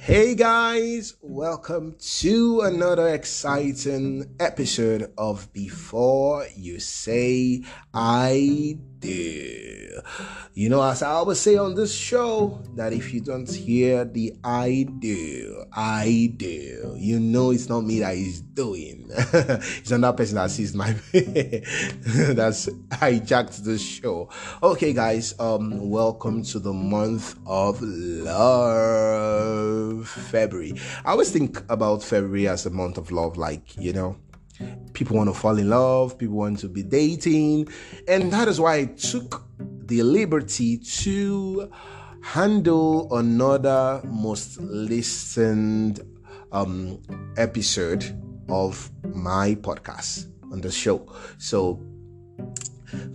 Hey guys, welcome to another exciting episode of Before You Say I Do. You know, as I always say on this show, that if you don't hear the I do, you know it's not me that is doing. It's another person that sees my that's hijacked this show. Okay guys, welcome to the month of love, February. I always think about February as a month of love, like, you know, people want to fall in love, people want to be dating, and that is why I took the liberty to handle another most listened episode of my podcast on the show. So,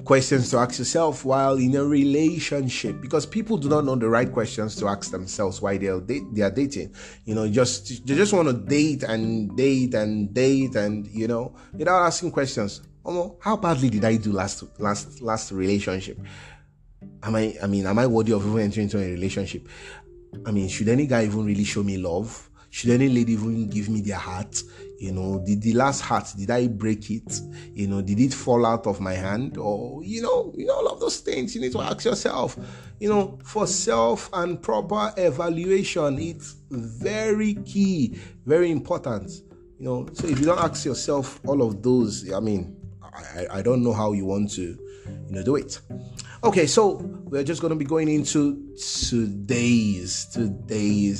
questions to ask yourself while in a relationship, because people do not know the right questions to ask themselves while they are dating. You know, they just want to date and you know, without asking questions. Oh, how badly did I do last relationship? Am I worthy of even entering into a relationship? I mean, should any guy even really show me love? Should any lady even give me their heart? You know, the last heart, did I break it? You know, did it fall out of my hand? Or, you know, all of those things you need to ask yourself. You know, for self and proper evaluation, it's very key, very important. You know, so if you don't ask yourself all of those, I mean, I don't know how you want to, you know, do it. Okay, so we're just going to be going into today's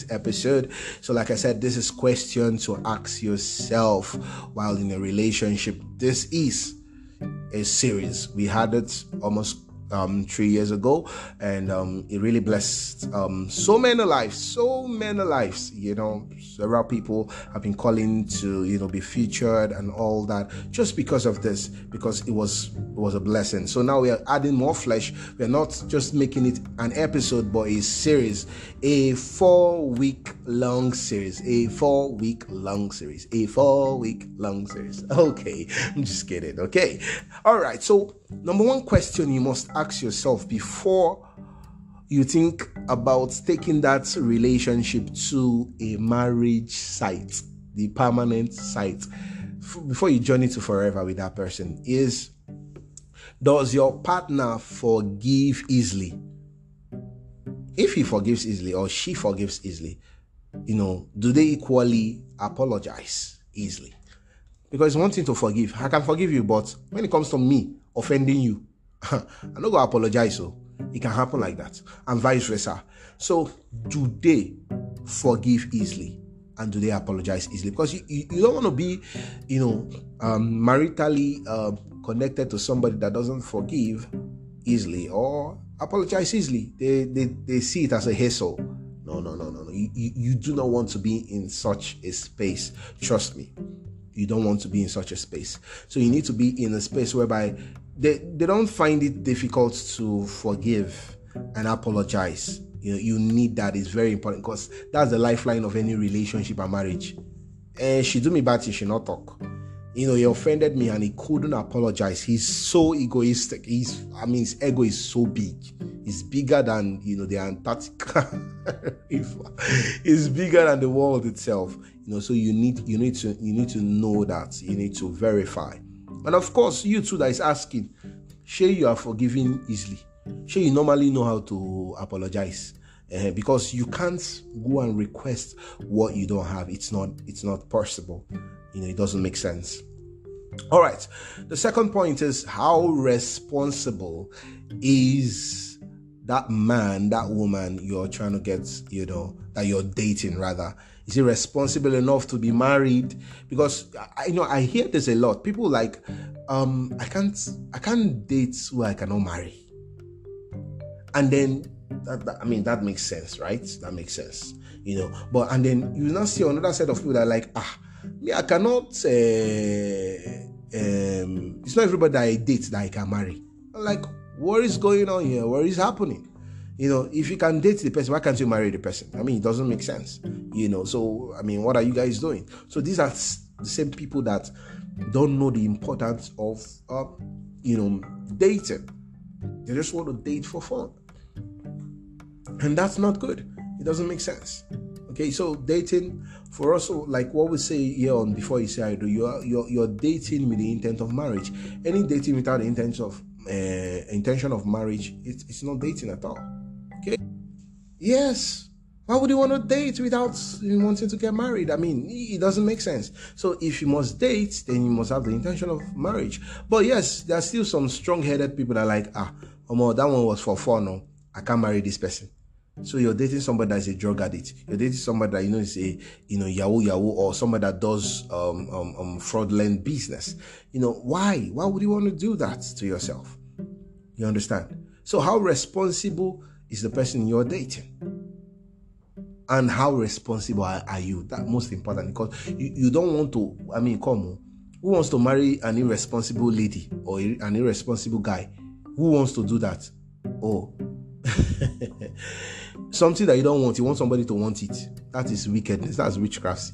episode. So like I said, this is question to ask yourself while in a relationship. This is a series. We had it almost 3 years ago, and it really blessed so many lives. You know, several people have been calling to, you know, be featured and all that just because of this, because it was a blessing. So now we are adding more flesh. We are not just making it an episode, but a series, a four-week long series. Okay, I'm just kidding. Okay, all right. So number one question you must ask yourself before you think about taking that relationship to a marriage site, the permanent site, before you journey to forever with that person is, does your partner forgive easily? If he forgives easily or she forgives easily, you know, do they equally apologize easily? Because one thing to forgive, I can forgive you, but when it comes to me offending you, I'm not gonna apologize, so it can happen like that, and vice versa. So, do they forgive easily, and do they apologize easily? Because you don't want to be, you know, maritally connected to somebody that doesn't forgive easily or apologize easily. They see it as a hassle. No. You do not want to be in such a space. Trust me, you don't want to be in such a space. So you need to be in a space whereby they don't find it difficult to forgive and apologize. You know, you need that. It's very important, because that's the lifeline of any relationship and marriage. And she do me bad, she not talk. You know, he offended me and he couldn't apologize. He's so egoistic. His ego is so big. It's bigger than, you know, the Antarctica. It's bigger than the world itself. You know, so you need to know that. You need to verify. And of course, you too that is asking, sure you are forgiving easily? Sure you normally know how to apologize? Because you can't go and request what you don't have. It's not possible. You know, it doesn't make sense. All right. The second point is, how responsible is that man, that woman you're trying to get, you know, that you're dating rather? Is he responsible enough to be married? Because I hear this a lot. People like, I can't date who I cannot marry. And then that makes sense, right? That makes sense, you know. But and then you will now see another set of people that are like, me, I cannot. It's not everybody that I date that I can marry. Like, what is going on here? What is happening? You know, if you can date the person, why can't you marry the person? I mean, it doesn't make sense. You know, so I mean, what are you guys doing? So these are the same people that don't know the importance of, you know, dating. They just want to date for fun. And that's not good. It doesn't make sense. Okay, so dating for us, like what we say here on Before You Say I Do, you're dating with the intent of marriage. Any dating without the intention of marriage, it's not dating at all. Okay, yes. Why would you want to date without wanting to get married? I mean, it doesn't make sense. So if you must date, then you must have the intention of marriage. But yes, there are still some strong-headed people that are like, that one was for fun. No, I can't marry this person. So you're dating somebody that is a drug addict. You're dating somebody that is a yahoo, or somebody that does fraudulent business. Why? Why would you want to do that to yourself? You understand? So how responsible is the person you're dating? And how responsible are you? That's most important, because you don't want to, come on. Who wants to marry an irresponsible lady or an irresponsible guy? Who wants to do that? Oh, something that you don't want. You want somebody to want it. That is wickedness. That's witchcraft.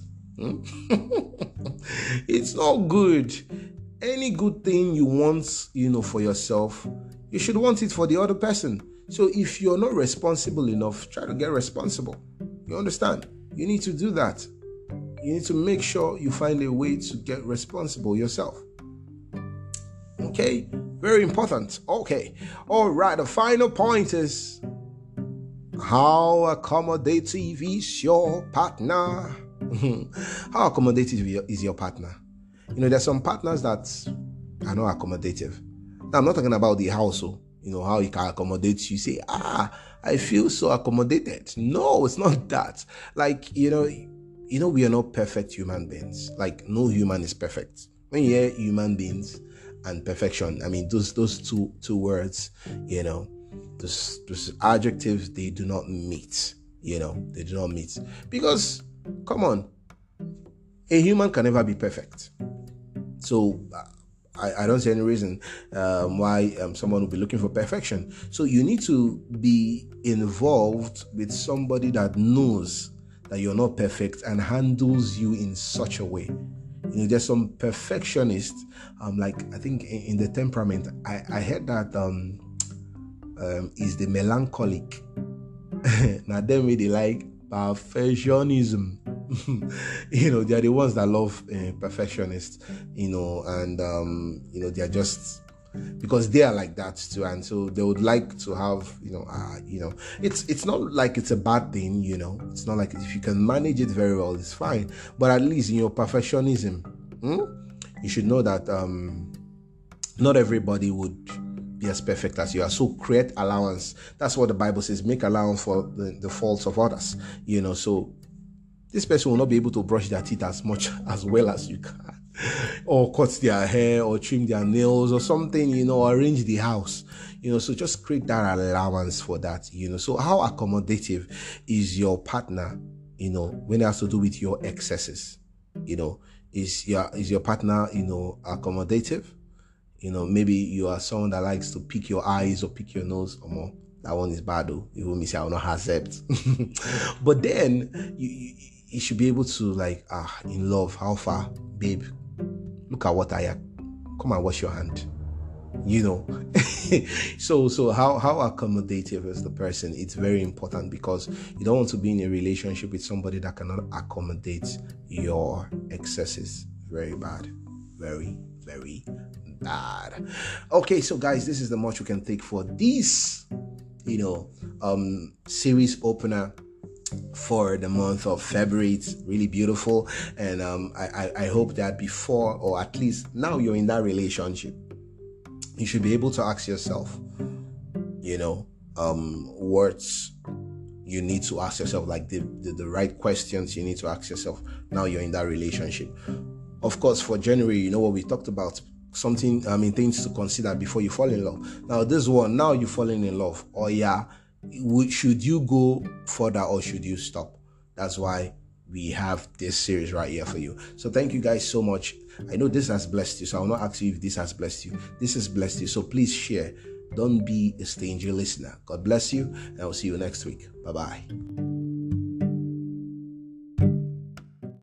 It's not good. Any good thing you want, for yourself, you should want it for the other person. So if you're not responsible enough, try to get responsible. You understand? You need to do that. You need to make sure you find a way to get responsible yourself. Okay? Very important. Okay. All right. The final point is, how accommodative is your partner? How accommodative is your partner? There's some partners that are not accommodative. Now, I'm not talking about the household. How he can accommodate you. Say, I feel so accommodated. No, it's not that. Like, we are not perfect human beings. Like, no human is perfect. When you hear human beings and perfection, those two words, those adjectives, they do not meet. They do not meet. Because, come on, a human can never be perfect. So, I don't see any reason why someone will be looking for perfection. So you need to be involved with somebody that knows that you're not perfect and handles you in such a way. There's some perfectionists, like I think in the temperament, I heard that is the melancholic. Now them really like perfectionism. They are the ones that love perfectionists, and they are just, because they are like that too, and so they would like to have, it's not like it's a bad thing, it's not like, if you can manage it very well, it's fine. But at least in your perfectionism, you should know that not everybody would be as perfect as you are. So create allowance. That's what the Bible says. Make allowance for the faults of others. So this person will not be able to brush their teeth as much as well as you can, or cut their hair, or trim their nails, or something, arrange the house, so just create that allowance for that, so how accommodative is your partner, when it has to do with your excesses, is your partner, accommodative, maybe you are someone that likes to pick your eyes or pick your nose or more. That one is bad though. You will miss out on accept. But then you should be able to, like, in love, how far, babe? Look at what I am. Come and wash your hand. So how accommodative is the person? It's very important, because you don't want to be in a relationship with somebody that cannot accommodate your excesses. Very bad. Very, very bad. Okay, so guys, this is the much we can take for this series opener for the month of February. It's really beautiful, and I hope that before, or at least now you're in that relationship, you should be able to ask yourself, words you need to ask yourself, like the right questions you need to ask yourself now you're in that relationship. Of course, for January, what we talked about, something, things to consider before you fall in love. Now this one, now you're falling in love. Oh yeah, should you go further or should you stop? That's why we have this series right here for you. So thank you guys so much. I know this has blessed you, so I'll not ask you if this has blessed you. This has blessed you, so please share. Don't be a stingy listener. God bless you, and I'll see you next week. Bye-bye.